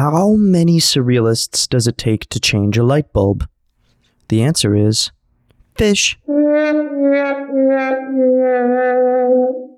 How many surrealists does it take to change a light bulb? The answer is fish.